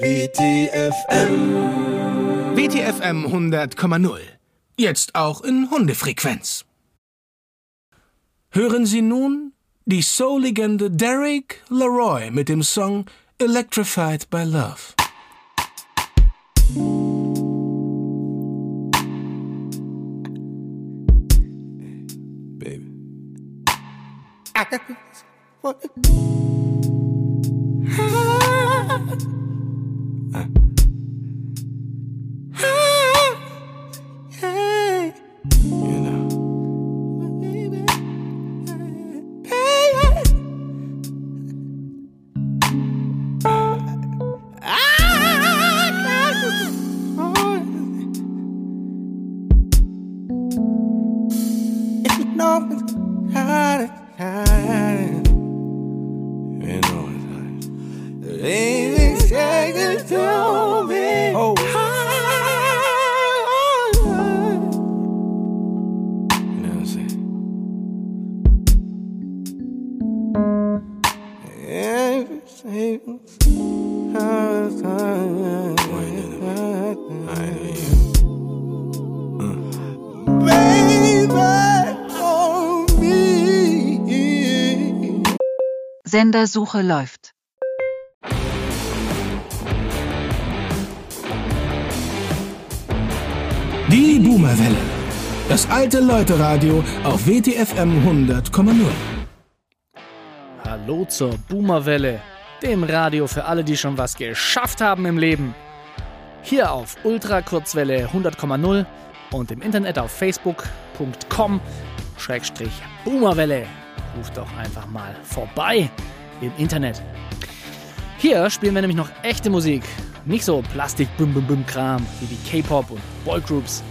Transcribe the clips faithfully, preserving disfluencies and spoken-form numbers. W T F M. W T F M hundert Komma null. Jetzt auch in Hundefrequenz. Hören Sie nun die Soul-Legende Derek Leroy mit dem Song Electrified by Love. Baby. I got this. What? Sendersuche läuft. Die Boomerwelle. Das alte Leute-Radio auf W T F M hundert Komma null. Hallo zur Boomerwelle, dem Radio für alle, die schon was geschafft haben im Leben. Hier auf Ultrakurzwelle hundert Komma null und im Internet auf facebook Punkt com Schrägstrich Boomerwelle. Ruft doch einfach mal vorbei im Internet. Hier spielen wir nämlich noch echte Musik. Nicht so Plastik-Bum-Bum-Bum-Kram wie die K-Pop und Boygroups.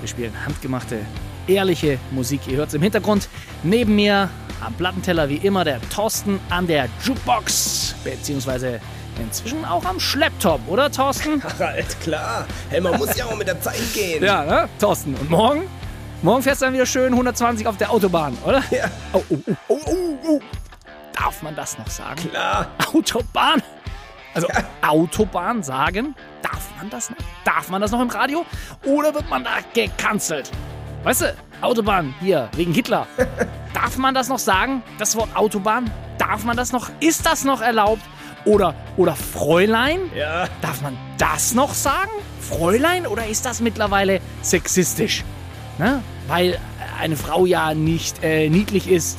Wir spielen handgemachte, ehrliche Musik. Ihr hört es im Hintergrund. Neben mir am Plattenteller wie immer der Thorsten an der Jukebox. Beziehungsweise inzwischen auch am Schlepptop, oder Thorsten? Alles klar. Hey, man muss ja auch mit der Zeit gehen. Ja, ne? Thorsten. Und morgen? Morgen fährst du dann wieder schön hundertzwanzig auf der Autobahn, oder? Ja. Oh, oh, oh, oh, oh. Darf man das noch sagen? Klar. Autobahn? Also ja. Autobahn sagen? Darf man das noch? Darf man das noch im Radio? Oder wird man da gecancelt? Weißt du, Autobahn hier, wegen Hitler. Darf man das noch sagen? Das Wort Autobahn? Darf man das noch? Ist das noch erlaubt? Oder, oder Fräulein? Ja. Darf man das noch sagen? Fräulein? Oder ist das mittlerweile sexistisch? Ne? Weil eine Frau ja nicht äh, niedlich ist.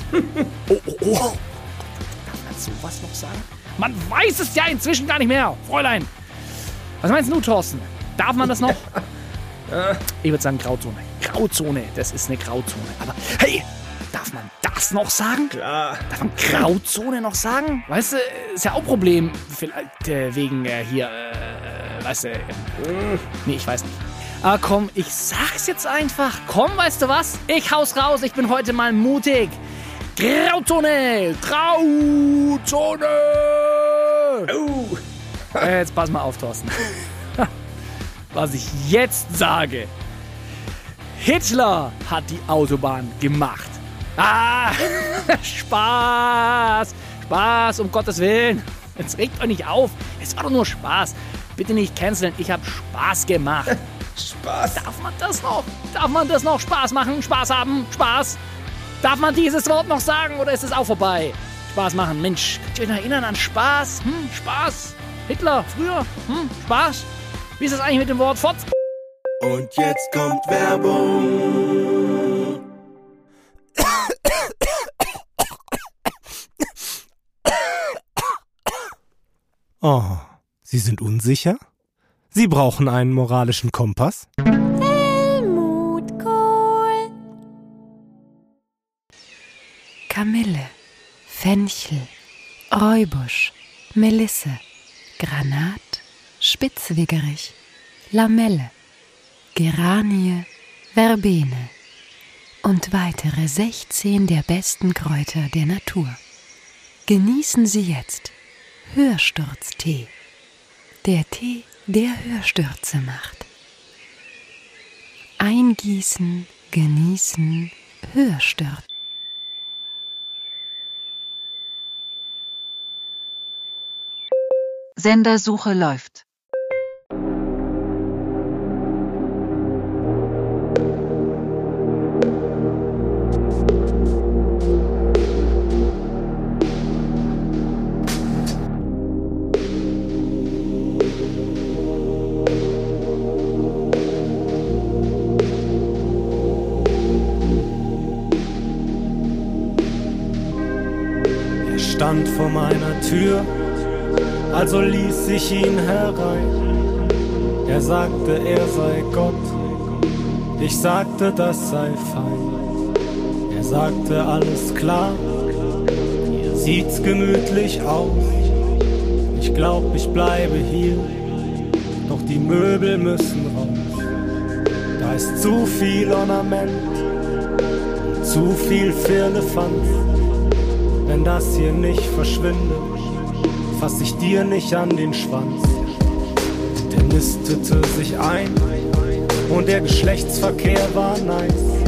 Oh, oh, oh. Darf man sowas noch sagen? Man weiß es ja inzwischen gar nicht mehr, Fräulein. Was meinst du, Thorsten? Darf man das noch? Ich würde sagen Grauzone. Grauzone, das ist eine Grauzone. Aber hey, darf man das noch sagen? Klar. Darf man Grauzone noch sagen? Weißt du, ist ja auch ein Problem. Vielleicht äh, wegen äh, hier, äh, weißt du, äh, nee, ich weiß nicht. Ah komm, ich sag's jetzt einfach. Komm, weißt du was? Ich hau's raus. Ich bin heute mal mutig. Grauzone! Grauzone! Oh. äh, jetzt pass mal auf, Thorsten. Was ich jetzt sage. Hitler hat die Autobahn gemacht. Ah, Spaß. Spaß, um Gottes Willen. Jetzt regt euch nicht auf. Es war doch nur Spaß. Bitte nicht canceln. Ich hab Spaß gemacht. Spaß. Darf man das noch? Darf man das noch? Spaß machen? Spaß haben? Spaß? Darf man dieses Wort noch sagen oder ist es auch vorbei? Spaß machen, Mensch. Könnt ihr euch erinnern an Spaß? Hm, Spaß. Hitler, früher? Hm, Spaß. Wie ist das eigentlich mit dem Wort Fotz? Und jetzt kommt Werbung. Oh, Sie sind unsicher? Sie brauchen einen moralischen Kompass. Helmut Kohl. Kamille, Fenchel, Räubusch, Melisse, Granat, Spitzwegerich, Lamelle, Geranie, Verbene und weitere sechzehn der besten Kräuter der Natur. Genießen Sie jetzt Hörsturz-Tee. Der Tee, der Hörstürze macht. Eingießen, genießen, Hörstürze. Sendersuche läuft. Stand vor meiner Tür, also ließ ich ihn herein. Er sagte, er sei Gott, ich sagte, das sei fein. Er sagte, alles klar, hier sieht's gemütlich aus. Ich glaub, ich bleibe hier, doch die Möbel müssen raus. Da ist zu viel Ornament, zu viel Firlefanz. Wenn das hier nicht verschwindet, fass ich dir nicht an den Schwanz. Der nistete sich ein und der Geschlechtsverkehr war nice.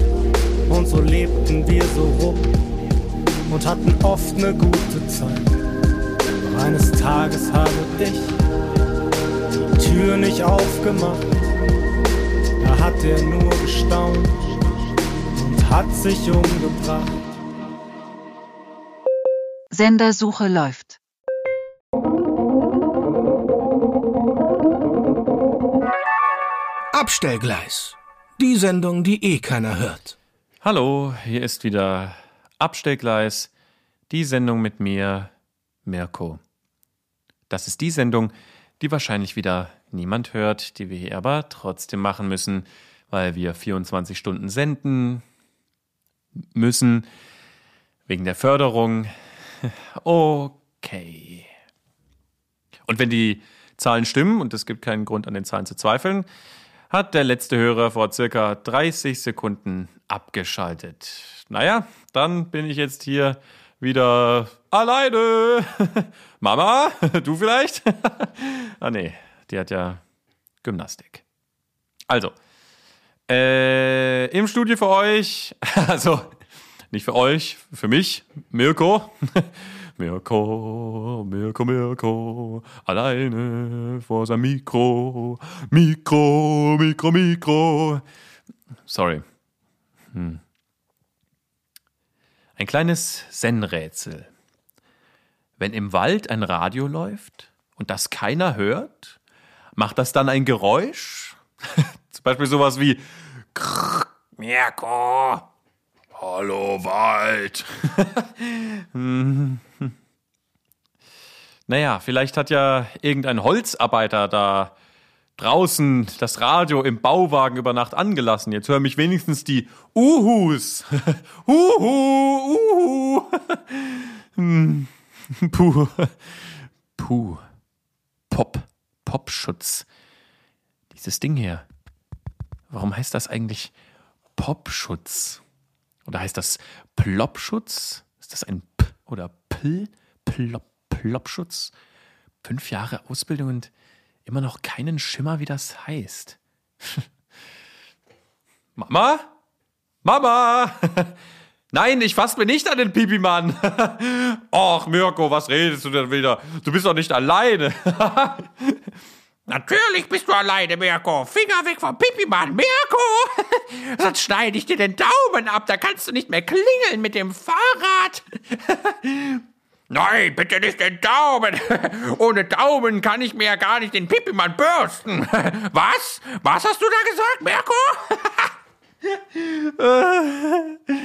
Und so lebten wir so rum und hatten oft ne gute Zeit. Doch eines Tages habe ich die Tür nicht aufgemacht. Da hat er nur gestaunt und hat sich umgebracht. Sendersuche läuft. Abstellgleis. Die Sendung, die eh keiner hört. Hallo, hier ist wieder Abstellgleis. Die Sendung mit mir, Mirko. Das ist die Sendung, die wahrscheinlich wieder niemand hört, die wir hier aber trotzdem machen müssen, weil wir vierundzwanzig Stunden senden müssen, wegen der Förderung. Okay. Und wenn die Zahlen stimmen, und es gibt keinen Grund, an den Zahlen zu zweifeln, hat der letzte Hörer vor circa dreißig Sekunden abgeschaltet. Naja, dann bin ich jetzt hier wieder alleine. Mama, du vielleicht? Ah nee, die hat ja Gymnastik. Also, äh, im Studio für euch, also... Nicht für euch, für mich, Mirko. Mirko, Mirko, Mirko, alleine vor seinem Mikro. Mikro, Mikro, Mikro. Sorry. Hm. Ein kleines Zen-Rätsel. Wenn im Wald ein Radio läuft und das keiner hört, macht das dann ein Geräusch? Zum Beispiel sowas wie Krrr, Mirko. Hallo Wald. Naja, vielleicht hat ja irgendein Holzarbeiter da draußen das Radio im Bauwagen über Nacht angelassen. Jetzt hören mich wenigstens die Uhus. Uhu, uhu. Puh. Puh. Pop. Popschutz. Dieses Ding hier. Warum heißt das eigentlich Popschutz? Oder heißt das Plopschutz? Ist das ein P oder P? Plop, Plopschutz? Fünf Jahre Ausbildung und immer noch keinen Schimmer, wie das heißt. Mama? Mama! Nein, ich fass mir nicht an den Pipi-Mann. Och, Mirko, was redest du denn wieder? Du bist doch nicht alleine. Natürlich bist du alleine, Mirko. Finger weg vom Pipi-Mann, Mirko. Sonst schneide ich dir den Daumen ab. Da kannst du nicht mehr klingeln mit dem Fahrrad. Nein, bitte nicht den Daumen. Ohne Daumen kann ich mir ja gar nicht den Pipi-Mann bürsten. Was? Was hast du da gesagt, Mirko?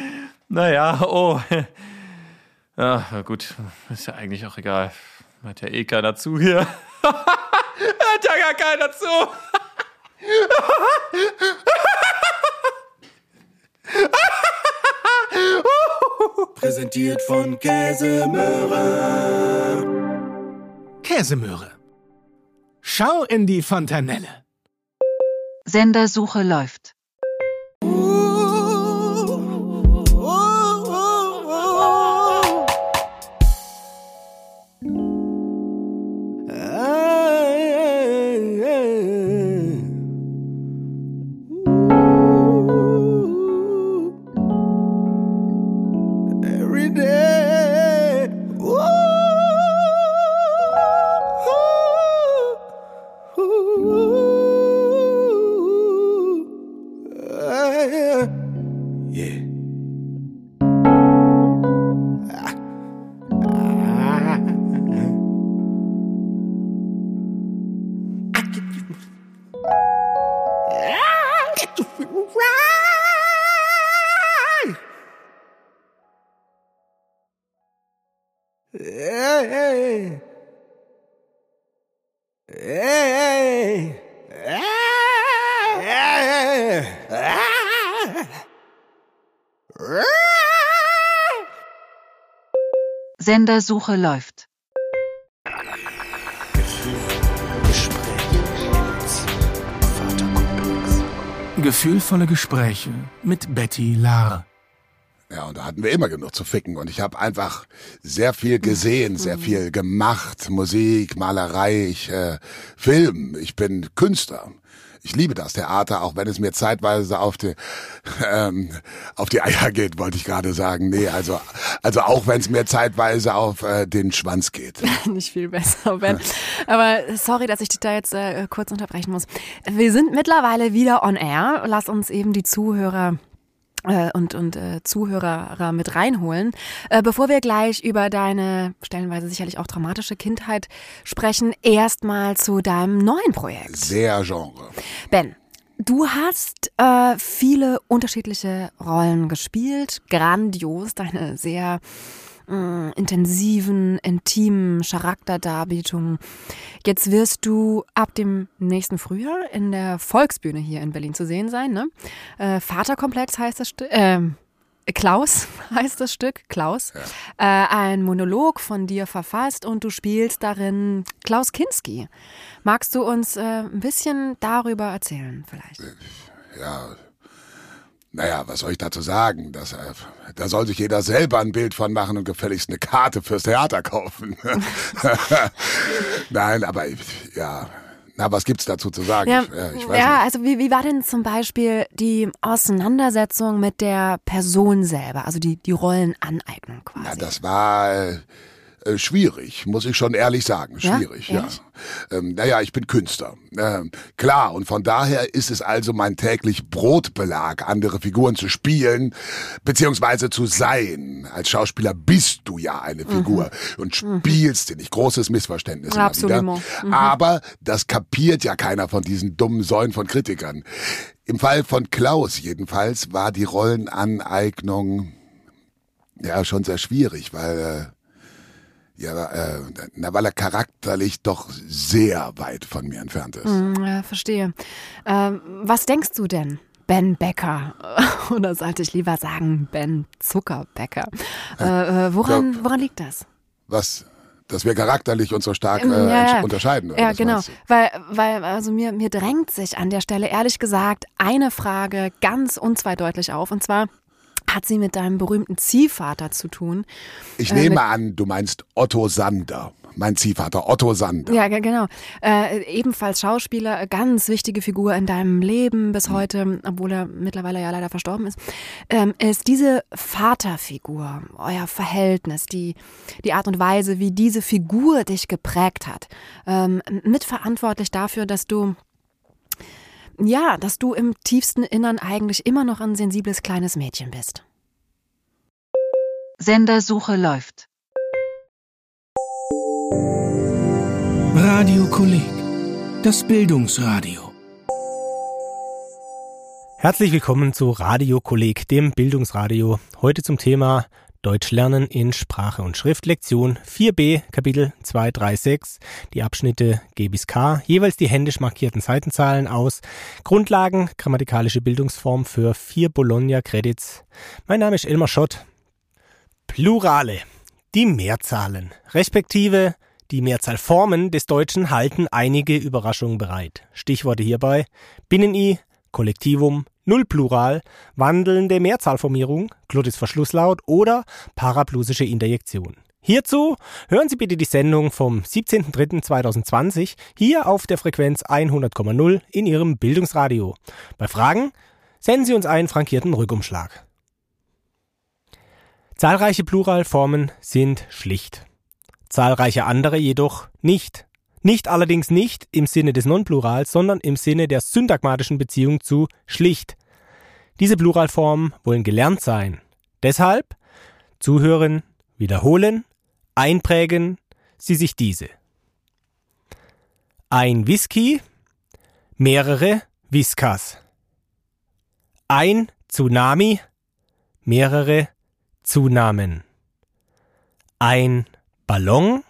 Naja, oh. Ja, gut, ist ja eigentlich auch egal. Hat ja eh keiner zu hier. Hört ja gar keiner zu. Präsentiert von Käsemöhre. Käsemöhre. Schau in die Fontanelle. Sendersuche läuft. Every day. Whoa. Hey, hey, hey, hey. Sendersuche läuft. Gefühlvolle Gespräche mit Betty Lahr. Ja, und da hatten wir immer genug zu ficken. Und ich habe einfach sehr viel gesehen, sehr viel gemacht. Musik, Malerei, ich, äh, Film. Ich bin Künstler. Ich liebe das Theater, auch wenn es mir zeitweise auf die, ähm, auf die Eier geht, wollte ich gerade sagen. Nee, also, also auch wenn es mir zeitweise auf äh, den Schwanz geht. Nicht viel besser, Ben. Aber sorry, dass ich dich da jetzt äh, kurz unterbrechen muss. Wir sind mittlerweile wieder on air. Lass uns eben die Zuhörer... und, und äh, Zuhörer mit reinholen. Äh, bevor wir gleich über deine stellenweise sicherlich auch traumatische Kindheit sprechen, erstmal zu deinem neuen Projekt. Sehr Genre. Ben, du hast äh, viele unterschiedliche Rollen gespielt, grandios, deine sehr äh, intensiven, intimen Charakterdarbietungen. Jetzt wirst du ab dem nächsten Frühjahr in der Volksbühne hier in Berlin zu sehen sein, ne? Äh, Vaterkomplex heißt das Stück, äh, Klaus heißt das Stück, Klaus. Ja. Äh, ein Monolog von dir verfasst und du spielst darin Klaus Kinski. Magst du uns äh, ein bisschen darüber erzählen vielleicht? Ja, naja, was soll ich dazu sagen? Das, da soll sich jeder selber ein Bild von machen und gefälligst eine Karte fürs Theater kaufen. Nein, aber ja, na, was gibt's dazu zu sagen? Ja, ich, ja, ich weiß ja nicht. Also wie, wie war denn zum Beispiel die Auseinandersetzung mit der Person selber, also die, die Rollenaneignung quasi? Na, das war... Äh, schwierig, muss ich schon ehrlich sagen. Schwierig, ja. ja. Ähm, naja, ich bin Künstler. Ähm, klar, und von daher ist es also mein täglich Brotbelag, andere Figuren zu spielen, beziehungsweise zu sein. Als Schauspieler bist du ja eine Figur mhm. und spielst mhm. sie nicht. Großes Missverständnis. Absolut. Mhm. Aber das kapiert ja keiner von diesen dummen Säuen von Kritikern. Im Fall von Klaus jedenfalls war die Rollenaneignung ja schon sehr schwierig, weil... Äh, Ja, äh, na, weil er charakterlich doch sehr weit von mir entfernt ist. Mm, ja, verstehe. Ähm, was denkst du denn, Ben Becker? Oder sollte ich lieber sagen, Ben Zuckerbecker? Äh, äh, woran, glaub, woran liegt das? Was? Dass wir charakterlich uns so stark äh, ja, ja. unterscheiden. Ja, genau. Weil, weil also mir, mir drängt sich an der Stelle, ehrlich gesagt, eine Frage ganz unzweideutlich auf. Und zwar... Hat sie mit deinem berühmten Ziehvater zu tun? Ich äh, nehme an, du meinst Otto Sander. Mein Ziehvater, Otto Sander. Ja, genau. Äh, ebenfalls Schauspieler, ganz wichtige Figur in deinem Leben bis heute, obwohl er mittlerweile ja leider verstorben ist. Ähm, ist diese Vaterfigur, euer Verhältnis, die, die Art und Weise, wie diese Figur dich geprägt hat, ähm, mitverantwortlich dafür, dass du... Ja, dass du im tiefsten Innern eigentlich immer noch ein sensibles kleines Mädchen bist. Sendersuche läuft. Radio Kolleg, das Bildungsradio. Herzlich willkommen zu Radio Kolleg, dem Bildungsradio. Heute zum Thema Deutsch lernen in Sprache und Schrift, Lektion vier b, Kapitel zwei drei sechs, die Abschnitte G bis K, jeweils die händisch markierten Seitenzahlen aus Grundlagen, grammatikalische Bildungsform für vier Bologna-Credits. Mein Name ist Elmar Schott. Plurale, die Mehrzahlen, respektive die Mehrzahlformen des Deutschen halten einige Überraschungen bereit. Stichworte hierbei Binnen-I, Kollektivum, Nullplural, wandelnde Mehrzahlformierung, Glottisverschlusslaut oder paraplusische Interjektion. Hierzu hören Sie bitte die Sendung vom siebzehnten dritten zweitausendzwanzig hier auf der Frequenz hundert Komma null in Ihrem Bildungsradio. Bei Fragen senden Sie uns einen frankierten Rückumschlag. Zahlreiche Pluralformen sind schlicht, zahlreiche andere jedoch nicht. Nicht allerdings nicht im Sinne des Nonplurals, sondern im Sinne der syntagmatischen Beziehung zu schlicht. Diese Pluralformen wollen gelernt sein. Deshalb zuhören, wiederholen, einprägen Sie sich diese. Ein Whisky, mehrere Whiskas. Ein Tsunami, mehrere Tsunamen. Ein Ballon,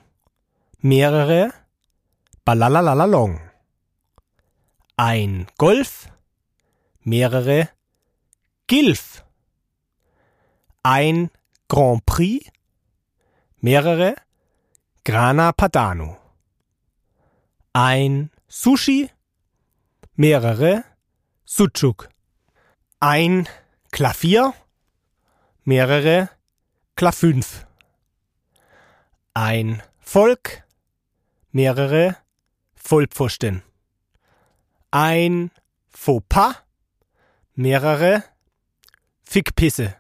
mehrere Balalalalong. Ein Golf, mehrere Gilf. Ein Grand Prix, mehrere Grana Padano. Ein Sushi, mehrere Sucuk. Ein Klavier, mehrere Klafünf. Ein Volk, mehrere Vollpfosten. Ein Fauxpas, mehrere Fickpisse.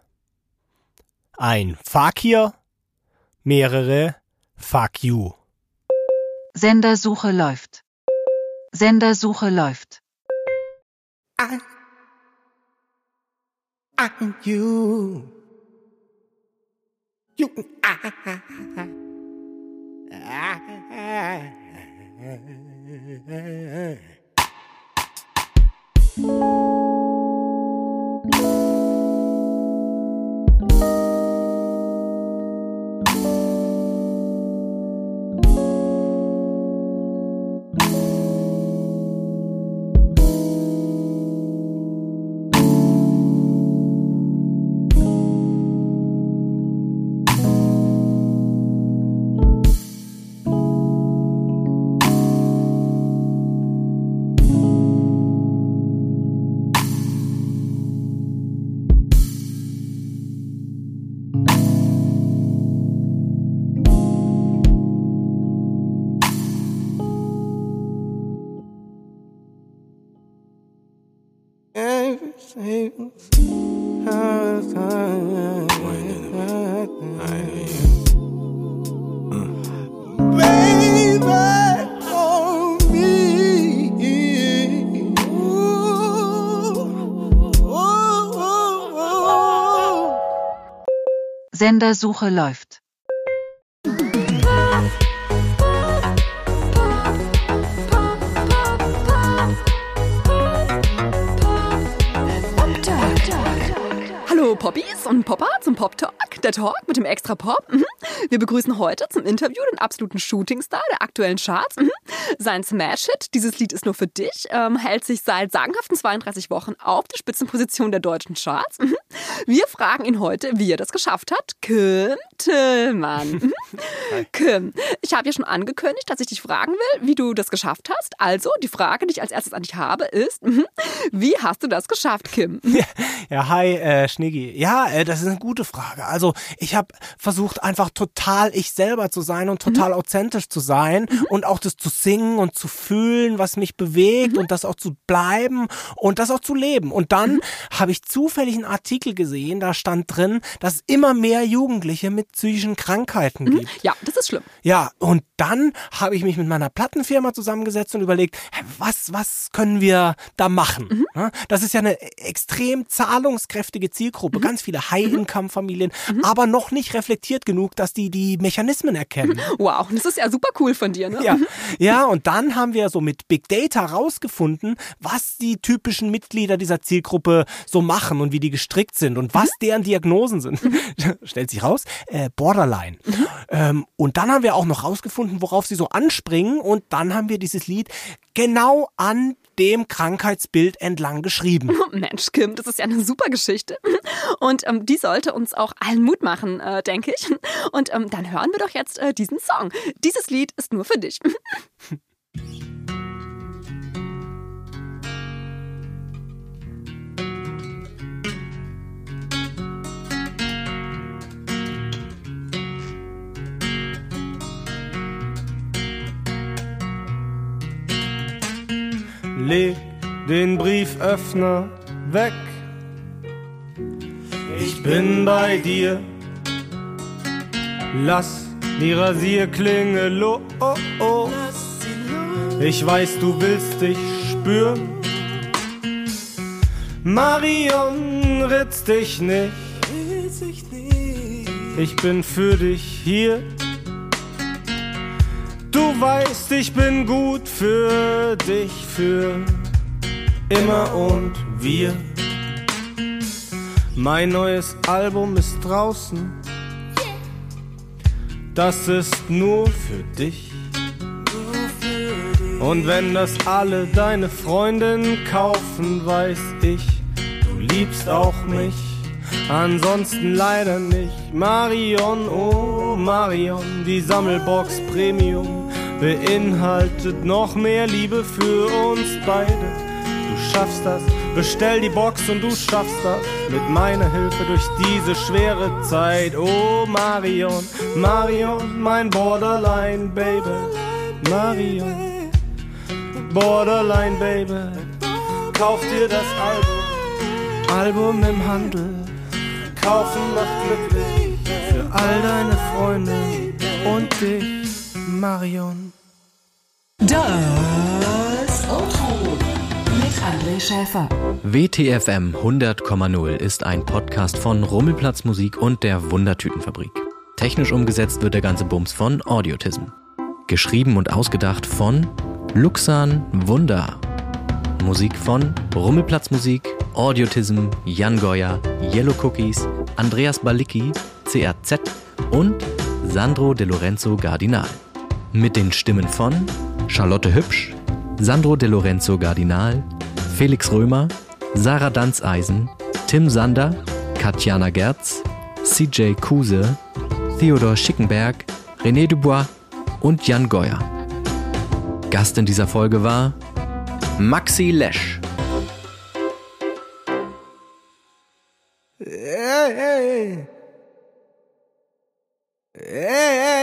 Ein Fakir, mehrere Fuck you. Sendersuche läuft. Sendersuche läuft. I, I and you. You and I. I, I, I. Sendersuche läuft. Hallo Poppies und Popper zum Pop Talk, der Talk mit dem Extra Pop. Wir begrüßen heute zum Interview den absoluten Shootingstar der aktuellen Charts. Sein Smash-Hit, dieses Lied ist nur für dich, hält sich seit sagenhaften zweiunddreißig Wochen auf der Spitzenposition der deutschen Charts. Wir fragen ihn heute, wie er das geschafft hat. Kim Tillmann. Hi. Kim, ich habe ja schon angekündigt, dass ich dich fragen will, wie du das geschafft hast. Also die Frage, die ich als erstes an dich habe, ist, wie hast du das geschafft, Kim? Ja, ja hi, äh, Schniggi. Ja, äh, das ist eine gute Frage. Also ich habe versucht, einfach total ich selber zu sein und total mhm. authentisch zu sein mhm. und auch das zu singen und zu fühlen, was mich bewegt mhm. und das auch zu bleiben und das auch zu leben. Und dann mhm. habe ich zufällig einen Artikel gesehen, da stand drin, dass es immer mehr Jugendliche mit psychischen Krankheiten mhm. gibt. Ja, das ist schlimm. Ja, und dann habe ich mich mit meiner Plattenfirma zusammengesetzt und überlegt, was, was können wir da machen? Mhm. Das ist ja eine extrem zahlungskräftige Zielgruppe, mhm. ganz viele High-Income-Familien, mhm. aber noch nicht reflektiert genug, dass die die Mechanismen erkennen. Wow, das ist ja super cool von dir, ne? Ja, ja, und dann haben wir so mit Big Data rausgefunden, was die typischen Mitglieder dieser Zielgruppe so machen und wie die gestrickt sind und was mhm. deren Diagnosen sind. Stellt sich raus, äh, Borderline. Mhm. Ähm, und dann haben wir auch noch rausgefunden, worauf sie so anspringen, und dann haben wir dieses Lied genau an dem Krankheitsbild entlang geschrieben. Mensch, Kim, das ist ja eine super Geschichte. Und ähm, die sollte uns auch allen Mut machen, äh, denke ich. Und ähm, dann hören wir doch jetzt äh, diesen Song. Dieses Lied ist nur für dich. Leg den Brieföffner weg. Ich bin bei dir. Lass die Rasierklinge los. Ich weiß, du willst dich spüren. Marion, ritz dich nicht. Ich bin für dich hier. Du weißt, ich bin gut für dich, für immer und wir. Mein neues Album ist draußen, das ist nur für dich. Und wenn das alle deine Freundinnen kaufen, weiß ich, du liebst auch mich. Ansonsten leider nicht. Marion, oh Marion, die Sammelbox Premium beinhaltet noch mehr Liebe für uns beide. Du schaffst das, bestell die Box und du schaffst das mit meiner Hilfe durch diese schwere Zeit. Oh Marion, Marion, mein Borderline Baby, Marion, Borderline Baby, kauf dir das Album, Album im Handel, kaufen macht glücklich für all deine Freunde und dich, Marion. Das Outro mit André Schäfer. W T F M hundert Komma null ist ein Podcast von Rummelplatzmusik und der Wundertütenfabrik. Technisch umgesetzt wird der ganze Bums von Audiotism. Geschrieben und ausgedacht von Luxan Wunder. Musik von Rummelplatzmusik, Audiotism, Jan Goya, Yellow Cookies, Andreas Balicki, C R Z und Sandro de Lorenzo Gardinal. Mit den Stimmen von Charlotte Hübsch, Sandro de Lorenzo Gardinal, Felix Römer, Sarah Danzeisen, Tim Sander, Katjana Gerz, C J Kuse, Theodor Schickenberg, René Dubois und Jan Geuer. Gast in dieser Folge war Maxi Lesch. Hey, hey, hey. Hey, hey.